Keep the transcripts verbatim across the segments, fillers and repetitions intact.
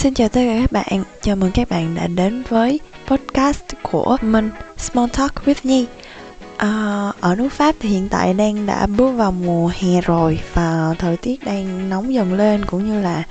Xin chào tất cả các bạn, chào mừng các bạn đã đến với podcast của mình, Smalltalk with Nhi. à, Ở nước Pháp thì hiện tại đang đã bước vào mùa hè rồi, và thời tiết đang nóng dần lên cũng như là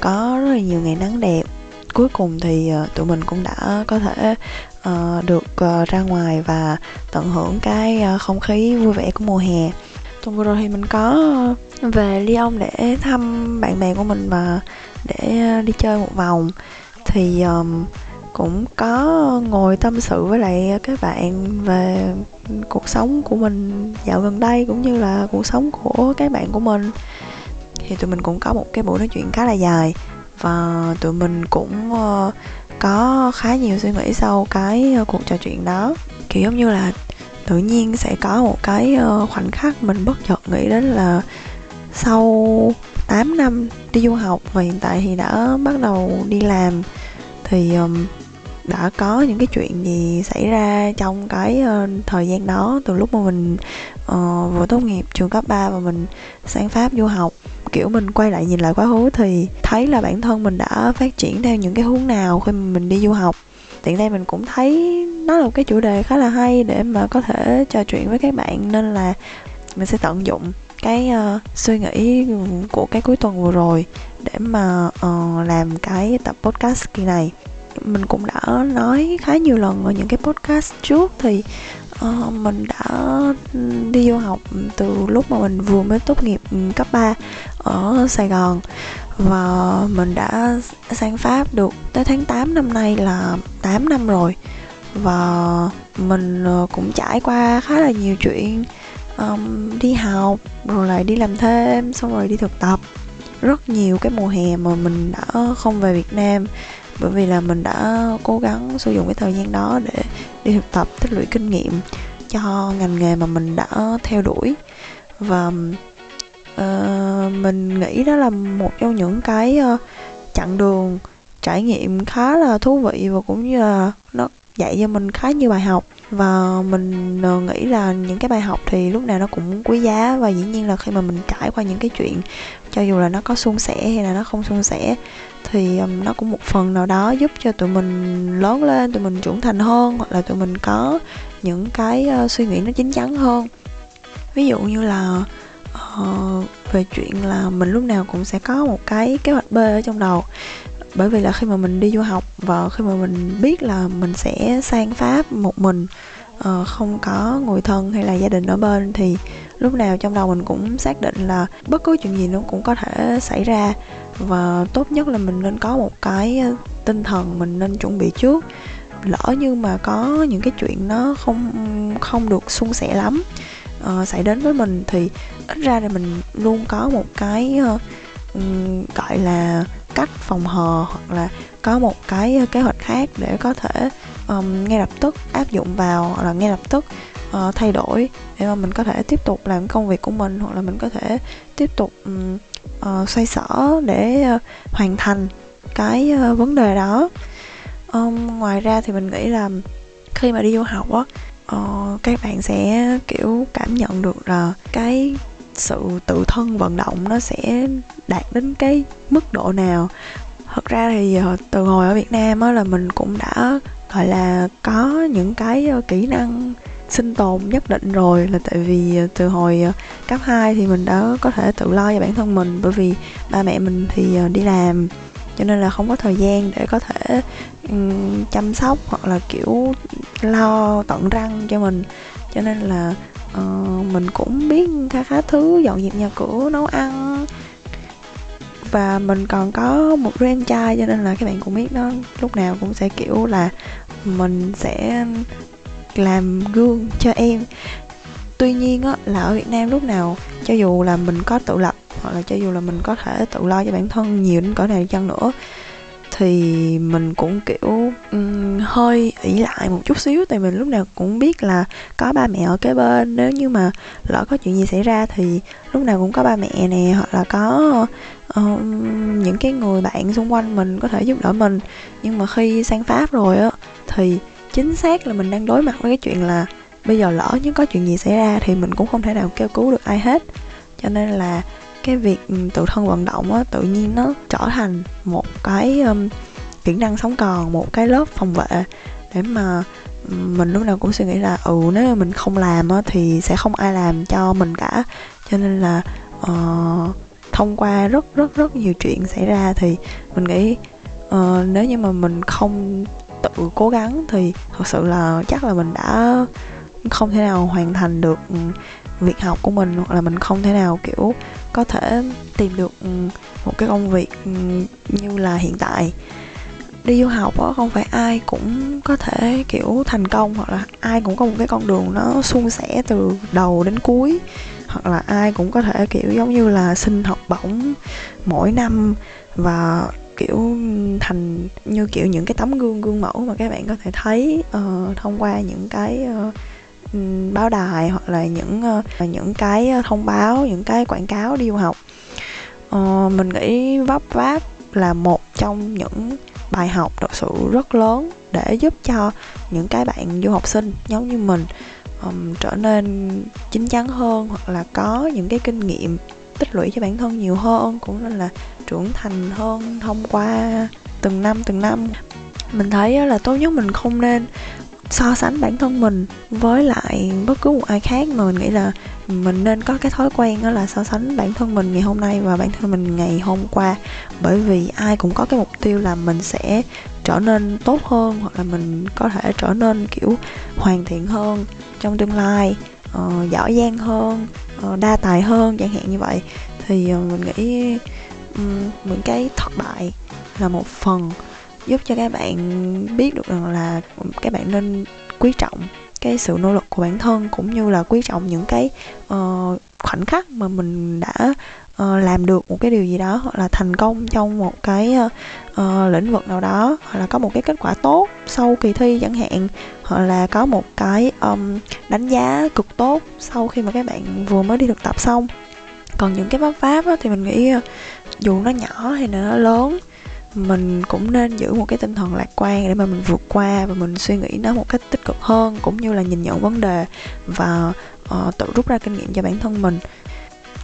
có rất là nhiều ngày nắng đẹp. Cuối cùng thì tụi mình cũng đã có thể uh, được uh, ra ngoài và tận hưởng cái uh, không khí vui vẻ của mùa hè. Tuần vừa rồi thì mình có về Lyon để thăm bạn bè của mình và để đi chơi một vòng, thì um, cũng có ngồi tâm sự với lại các bạn về cuộc sống của mình dạo gần đây cũng như là cuộc sống của các bạn của mình. Thì tụi mình cũng có một cái buổi nói chuyện khá là dài, và tụi mình cũng uh, có khá nhiều suy nghĩ sau cái uh, cuộc trò chuyện đó. Kiểu giống như là tự nhiên sẽ có một cái uh, khoảnh khắc mình bất chợt nghĩ đến là sau tám năm đi du học và hiện tại thì đã bắt đầu đi làm, thì um, đã có những cái chuyện gì xảy ra trong cái uh, thời gian đó, từ lúc mà mình uh, vừa tốt nghiệp trường cấp ba và mình sang Pháp du học. Kiểu mình quay lại nhìn lại quá khứ thì thấy là bản thân mình đã phát triển theo những cái hướng nào khi mình đi du học. Tiện đây mình cũng thấy nó là một cái chủ đề khá là hay để mà có thể trò chuyện với các bạn, nên là mình sẽ tận dụng cái uh, suy nghĩ của cái cuối tuần vừa rồi để mà uh, làm cái tập podcast kỳ này. Mình cũng đã nói khá nhiều lần ở những cái podcast trước, thì uh, mình đã đi du học từ lúc mà mình vừa mới tốt nghiệp cấp ba ở Sài Gòn, và mình đã sang Pháp được tới tháng tám năm nay là tám năm rồi. Và mình cũng trải qua khá là nhiều chuyện, um, đi học, rồi lại đi làm thêm, xong rồi đi thực tập. Rất nhiều cái mùa hè mà mình đã không về Việt Nam, bởi vì là mình đã cố gắng sử dụng cái thời gian đó để đi thực tập, tích lũy kinh nghiệm cho ngành nghề mà mình đã theo đuổi. Và uh, mình nghĩ đó là một trong những cái uh, chặng đường trải nghiệm khá là thú vị, và cũng như là nó dạy cho mình khá nhiều bài học. Và mình nghĩ là những cái bài học thì lúc nào nó cũng quý giá, và dĩ nhiên là khi mà mình trải qua những cái chuyện, cho dù là nó có suôn sẻ hay là nó không suôn sẻ, thì nó cũng một phần nào đó giúp cho tụi mình lớn lên, tụi mình trưởng thành hơn, hoặc là tụi mình có những cái suy nghĩ nó chín chắn hơn. Ví dụ như là uh, về chuyện là mình lúc nào cũng sẽ có một cái kế hoạch B ở trong đầu. Bởi vì là khi mà mình đi du học và khi mà mình biết là mình sẽ sang Pháp một mình, không có người thân hay là gia đình ở bên, thì lúc nào trong đầu mình cũng xác định là bất cứ chuyện gì nó cũng có thể xảy ra. Và tốt nhất là mình nên có một cái tinh thần, mình nên chuẩn bị trước. Lỡ như mà có những cái chuyện nó không, không được suôn sẻ lắm uh, xảy đến với mình, thì ít ra là mình luôn có một cái uh, gọi là cách phòng hờ, hoặc là có một cái kế hoạch khác để có thể um, ngay lập tức áp dụng vào, hoặc là ngay lập tức uh, thay đổi để mà mình có thể tiếp tục làm công việc của mình, hoặc là mình có thể tiếp tục um, uh, xoay sở để uh, hoàn thành cái uh, vấn đề đó. Um, ngoài ra thì mình nghĩ là khi mà đi du học á, uh, các bạn sẽ kiểu cảm nhận được là cái sự tự thân vận động nó sẽ đạt đến cái mức độ nào. Thật ra thì từ hồi ở Việt Nam á, là mình cũng đã gọi là có những cái kỹ năng sinh tồn nhất định rồi, là tại vì từ hồi cấp hai thì mình đã có thể tự lo cho bản thân mình, bởi vì ba mẹ mình thì đi làm, cho nên là không có thời gian để có thể um, chăm sóc hoặc là kiểu lo tận răng cho mình. Cho nên là Uh, mình cũng biết khá khá thứ dọn dẹp nhà cửa, nấu ăn. Và mình còn có một đứa em trai, cho nên là các bạn cũng biết đó, lúc nào cũng sẽ kiểu là mình sẽ làm gương cho em. Tuy nhiên á, là ở Việt Nam lúc nào, cho dù là mình có tự lập, hoặc là cho dù là mình có thể tự lo cho bản thân nhiều đến cỡ này chăng nữa, thì mình cũng kiểu um, hơi ỷ lại một chút xíu. Tại mình lúc nào cũng biết là có ba mẹ ở kế bên, nếu như mà lỡ có chuyện gì xảy ra thì lúc nào cũng có ba mẹ nè, hoặc là có um, những cái người bạn xung quanh mình có thể giúp đỡ mình. Nhưng mà khi sang Pháp rồi á, thì chính xác là mình đang đối mặt với cái chuyện là bây giờ lỡ như có chuyện gì xảy ra thì mình cũng không thể nào kêu cứu được ai hết. Cho nên là cái việc tự thân vận động á, tự nhiên nó trở thành một cái um, kỹ năng sống còn, một cái lớp phòng vệ để mà mình lúc nào cũng suy nghĩ là ừ nếu mình không làm á, thì sẽ không ai làm cho mình cả. Cho nên là uh, thông qua rất rất rất nhiều chuyện xảy ra thì mình nghĩ uh, nếu như mà mình không tự cố gắng thì thật sự là chắc là mình đã không thể nào hoàn thành được việc học của mình, hoặc là mình không thể nào kiểu có thể tìm được một cái công việc như là hiện tại. Đi du học đó, không phải ai cũng có thể kiểu thành công, hoặc là ai cũng có một cái con đường nó suôn sẻ từ đầu đến cuối, hoặc là ai cũng có thể kiểu giống như là xin học bổng mỗi năm và kiểu thành như kiểu những cái tấm gương gương mẫu mà các bạn có thể thấy uh, thông qua những cái uh, báo đài, hoặc là những uh, những cái thông báo, những cái quảng cáo đi du học. Uh, mình nghĩ vấp váp là một trong những bài học thật sự rất lớn để giúp cho những cái bạn du học sinh giống như mình um, trở nên chín chắn hơn, hoặc là có những cái kinh nghiệm tích lũy cho bản thân nhiều hơn, cũng nên là trưởng thành hơn thông qua từng năm từng năm. Mình thấy là tốt nhất mình không nên so sánh bản thân mình với lại bất cứ một ai khác, mà mình nghĩ là mình nên có cái thói quen đó là so sánh bản thân mình ngày hôm nay và bản thân mình ngày hôm qua, bởi vì ai cũng có cái mục tiêu là mình sẽ trở nên tốt hơn, hoặc là mình có thể trở nên kiểu hoàn thiện hơn trong tương lai, uh, giỏi giang hơn, uh, đa tài hơn chẳng hạn như vậy. Thì uh, mình nghĩ những cái thất bại là một phần giúp cho các bạn biết được rằng là các bạn nên quý trọng cái sự nỗ lực của bản thân, cũng như là quý trọng những cái uh, khoảnh khắc mà mình đã uh, làm được một cái điều gì đó, hoặc là thành công trong một cái uh, uh, lĩnh vực nào đó, hoặc là có một cái kết quả tốt sau kỳ thi chẳng hạn, hoặc là có một cái um, đánh giá cực tốt sau khi mà các bạn vừa mới đi thực tập xong. Còn những cái vấp váp thì mình nghĩ dù nó nhỏ hay là nó lớn, mình cũng nên giữ một cái tinh thần lạc quan để mà mình vượt qua, và mình suy nghĩ nó một cách tích cực hơn, cũng như là nhìn nhận vấn đề và uh, tự rút ra kinh nghiệm cho bản thân mình.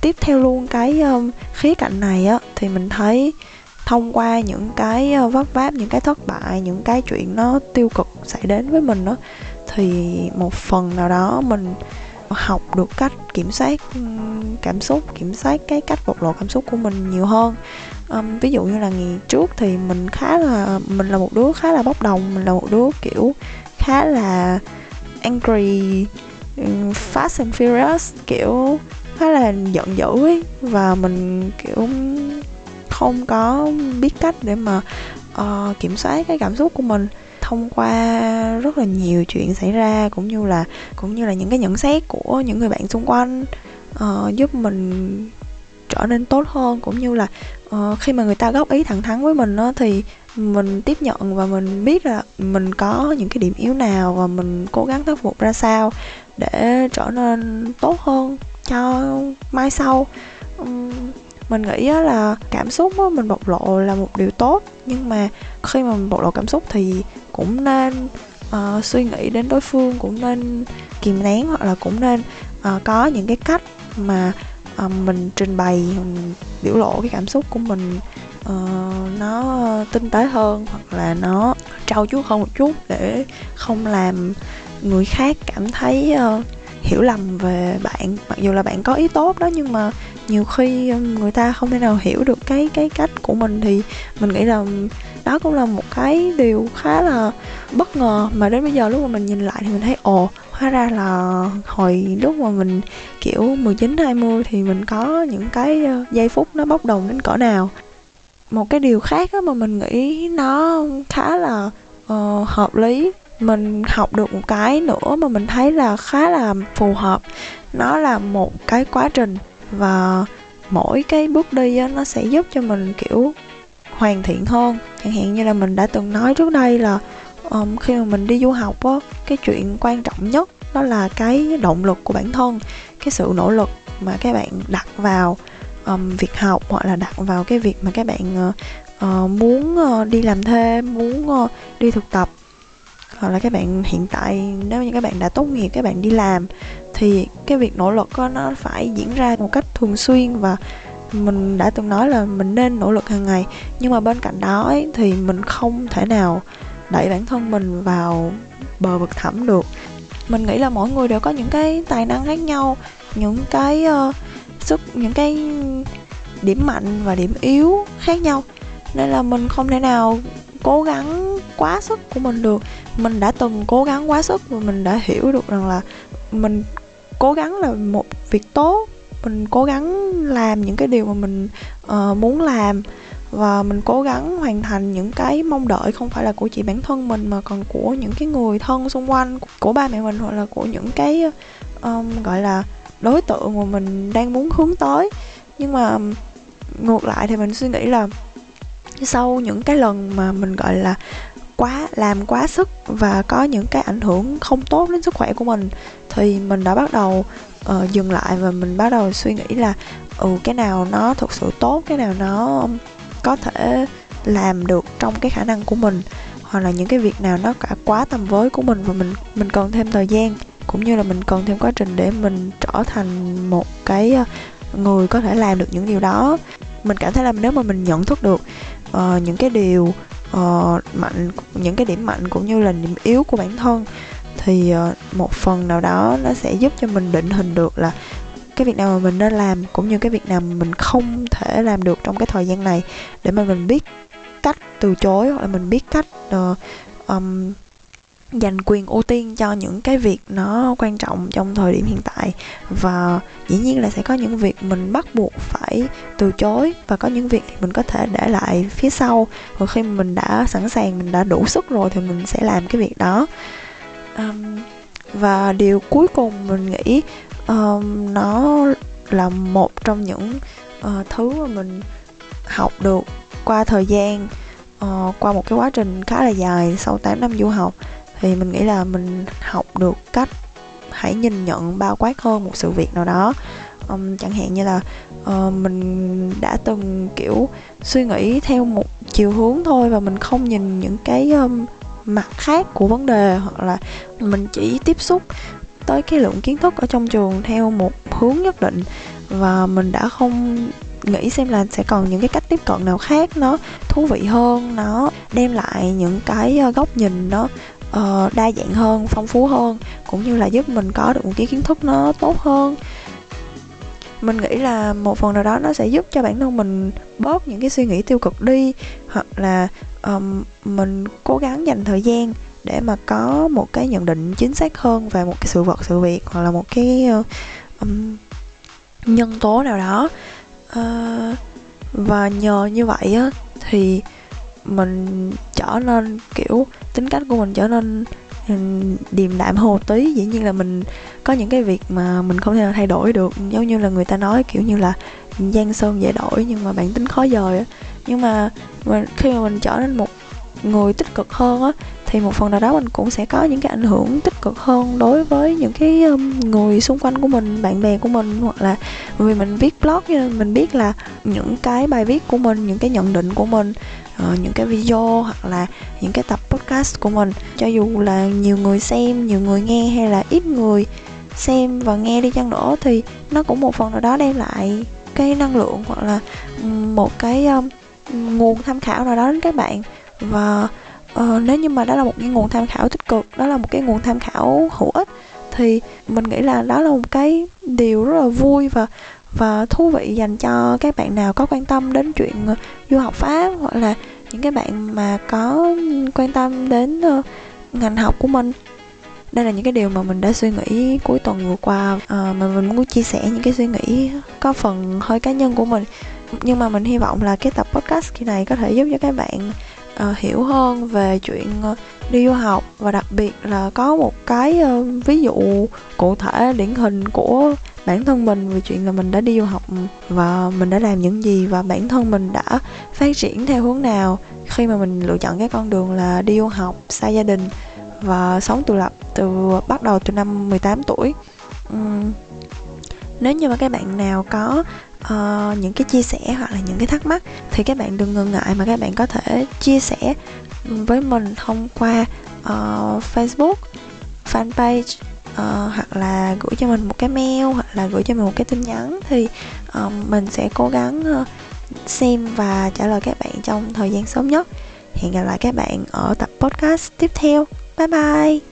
Tiếp theo luôn cái um, khía cạnh này á, thì mình thấy thông qua những cái vấp váp, những cái thất bại, những cái chuyện nó tiêu cực xảy đến với mình đó, thì một phần nào đó mình học được cách kiểm soát cảm xúc, kiểm soát cái cách bộc lộ cảm xúc của mình nhiều hơn. Um, ví dụ như là ngày trước thì mình khá là mình là một đứa khá là bốc đồng, mình là một đứa kiểu khá là angry, fast and furious, kiểu khá là giận dữ ấy, và mình kiểu không có biết cách để mà uh, kiểm soát cái cảm xúc của mình. Thông qua rất là nhiều chuyện xảy ra, cũng như là cũng như là những cái nhận xét của những người bạn xung quanh, uh, giúp mình trở nên tốt hơn, cũng như là uh, khi mà người ta góp ý thẳng thắn với mình đó, thì mình tiếp nhận và mình biết là mình có những cái điểm yếu nào và mình cố gắng khắc phục ra sao để trở nên tốt hơn cho mai sau. um, Mình nghĩ là cảm xúc mình bộc lộ là một điều tốt, nhưng mà khi mà mình bộc lộ cảm xúc thì cũng nên uh, suy nghĩ đến đối phương, cũng nên kìm nén, hoặc là cũng nên uh, có những cái cách mà uh, mình trình bày, mình biểu lộ cái cảm xúc của mình uh, nó tinh tế hơn, hoặc là nó trau chuốt hơn một chút, để không làm người khác cảm thấy uh, hiểu lầm về bạn. Mặc dù là bạn có ý tốt đó, nhưng mà nhiều khi người ta không thể nào hiểu được cái cái cách của mình, thì mình nghĩ là đó cũng là một cái điều khá là bất ngờ, mà đến bây giờ lúc mà mình nhìn lại thì mình thấy ồ, hóa ra là hồi lúc mà mình kiểu mười chín hai mươi thì mình có những cái giây phút nó bốc đồng đến cỡ nào. Một cái điều khác mà mình nghĩ nó khá là uh, hợp lý, mình học được một cái nữa mà mình thấy là khá là phù hợp, nó là một cái quá trình, và mỗi cái bước đi á, nó sẽ giúp cho mình kiểu hoàn thiện hơn. Chẳng hạn như là mình đã từng nói trước đây là um, khi mà mình đi du học á, cái chuyện quan trọng nhất đó là cái động lực của bản thân, cái sự nỗ lực mà các bạn đặt vào um, việc học, hoặc là đặt vào cái việc mà các bạn uh, muốn uh, đi làm thuê, muốn uh, đi thực tập, hoặc là các bạn hiện tại nếu như các bạn đã tốt nghiệp, các bạn đi làm, thì cái việc nỗ lực đó, nó phải diễn ra một cách thường xuyên và mình đã từng nói là mình nên nỗ lực hàng ngày, nhưng mà bên cạnh đó ấy, thì mình không thể nào đẩy bản thân mình vào bờ vực thẳm được. Mình nghĩ là mỗi người đều có những cái tài năng khác nhau, những cái uh, sức, những cái điểm mạnh và điểm yếu khác nhau, nên là mình không thể nào cố gắng quá sức của mình được. Mình đã từng cố gắng quá sức và mình đã hiểu được rằng là mình cố gắng là một việc tốt, mình cố gắng làm những cái điều mà mình uh, muốn làm, và mình cố gắng hoàn thành những cái mong đợi không phải là của chỉ bản thân mình mà còn của những cái người thân xung quanh, của ba mẹ mình, hoặc là của những cái um, gọi là đối tượng mà mình đang muốn hướng tới. Nhưng mà ngược lại thì mình suy nghĩ là sau những cái lần mà mình gọi là quá làm quá sức và có những cái ảnh hưởng không tốt đến sức khỏe của mình, thì mình đã bắt đầu uh, dừng lại và mình bắt đầu suy nghĩ là ừ cái nào nó thực sự tốt, cái nào nó có thể làm được trong cái khả năng của mình, hoặc là những cái việc nào nó cả quá tầm với của mình và mình mình cần thêm thời gian, cũng như là mình cần thêm quá trình để mình trở thành một cái người có thể làm được những điều đó. Mình cảm thấy là nếu mà mình nhận thức được uh, những cái điều uh, mạnh, những cái điểm mạnh cũng như là điểm yếu của bản thân, thì uh, một phần nào đó nó sẽ giúp cho mình định hình được là cái việc nào mà mình nên làm cũng như cái việc nào mà mình không thể làm được trong cái thời gian này, để mà mình biết cách từ chối, hoặc là mình biết cách uh, um, dành quyền ưu tiên cho những cái việc nó quan trọng trong thời điểm hiện tại. Và dĩ nhiên là sẽ có những việc mình bắt buộc phải từ chối, và có những việc mình có thể để lại phía sau, và khi mình đã sẵn sàng, mình đã đủ sức rồi thì mình sẽ làm cái việc đó. um, Và điều cuối cùng mình nghĩ Uh, nó là một trong những uh, thứ mà mình học được qua thời gian, uh, qua một cái quá trình khá là dài sau tám năm du học, thì mình nghĩ là mình học được cách hãy nhìn nhận bao quát hơn một sự việc nào đó. Um, chẳng hạn như là uh, mình đã từng kiểu suy nghĩ theo một chiều hướng thôi, và mình không nhìn những cái um, mặt khác của vấn đề, hoặc là mình chỉ tiếp xúc tới cái lượng kiến thức ở trong trường theo một hướng nhất định, và mình đã không nghĩ xem là sẽ còn những cái cách tiếp cận nào khác nó thú vị hơn, nó đem lại những cái góc nhìn nó uh, đa dạng hơn, phong phú hơn, cũng như là giúp mình có được một cái kiến thức nó tốt hơn. Mình nghĩ là một phần nào đó nó sẽ giúp cho bản thân mình bớt những cái suy nghĩ tiêu cực đi, hoặc là um, mình cố gắng dành thời gian để mà có một cái nhận định chính xác hơn về một cái sự vật, sự việc, hoặc là một cái um, nhân tố nào đó. uh, Và nhờ như vậy á, thì mình trở nên kiểu tính cách của mình trở nên điềm đạm hơn một tí. Dĩ nhiên là mình có những cái việc mà mình không thể nào thay đổi được, giống như là người ta nói kiểu như là giang sơn dễ đổi nhưng mà bản tính khó dời á. Nhưng mà mình, khi mà mình trở nên một người tích cực hơn á, thì một phần nào đó mình cũng sẽ có những cái ảnh hưởng tích cực hơn đối với những cái người xung quanh của mình, bạn bè của mình, hoặc là vì mình viết blog nên mình biết là những cái bài viết của mình, những cái nhận định của mình, những cái video hoặc là những cái tập podcast của mình, cho dù là nhiều người xem, nhiều người nghe hay là ít người xem và nghe đi chăng nữa, thì nó cũng một phần nào đó đem lại cái năng lượng hoặc là một cái nguồn tham khảo nào đó đến các bạn. Và Uh, nếu như mà đó là một cái nguồn tham khảo tích cực, đó là một cái nguồn tham khảo hữu ích, thì mình nghĩ là đó là một cái điều rất là vui và và thú vị dành cho các bạn nào có quan tâm đến chuyện uh, du học Pháp, hoặc là những cái bạn mà có quan tâm đến uh, ngành học của mình. Đây là những cái điều mà mình đã suy nghĩ cuối tuần vừa qua, uh, mà mình muốn chia sẻ những cái suy nghĩ có phần hơi cá nhân của mình. Nhưng mà mình hy vọng là cái tập podcast kỳ này có thể giúp cho các bạn Uh, hiểu hơn về chuyện uh, đi du học, và đặc biệt là có một cái uh, ví dụ cụ thể điển hình của bản thân mình về chuyện là mình đã đi du học và mình đã làm những gì, và bản thân mình đã phát triển theo hướng nào khi mà mình lựa chọn cái con đường là đi du học xa gia đình và sống tự lập từ bắt đầu từ năm mười tám tuổi. uhm. Nếu như mà các bạn nào có Uh, những cái chia sẻ hoặc là những cái thắc mắc, thì các bạn đừng ngần ngại mà các bạn có thể chia sẻ với mình thông qua uh, Facebook, fanpage uh, hoặc là gửi cho mình một cái mail, hoặc là gửi cho mình một cái tin nhắn, thì uh, mình sẽ cố gắng uh, xem và trả lời các bạn trong thời gian sớm nhất. Hẹn gặp lại các bạn ở tập podcast tiếp theo. Bye bye.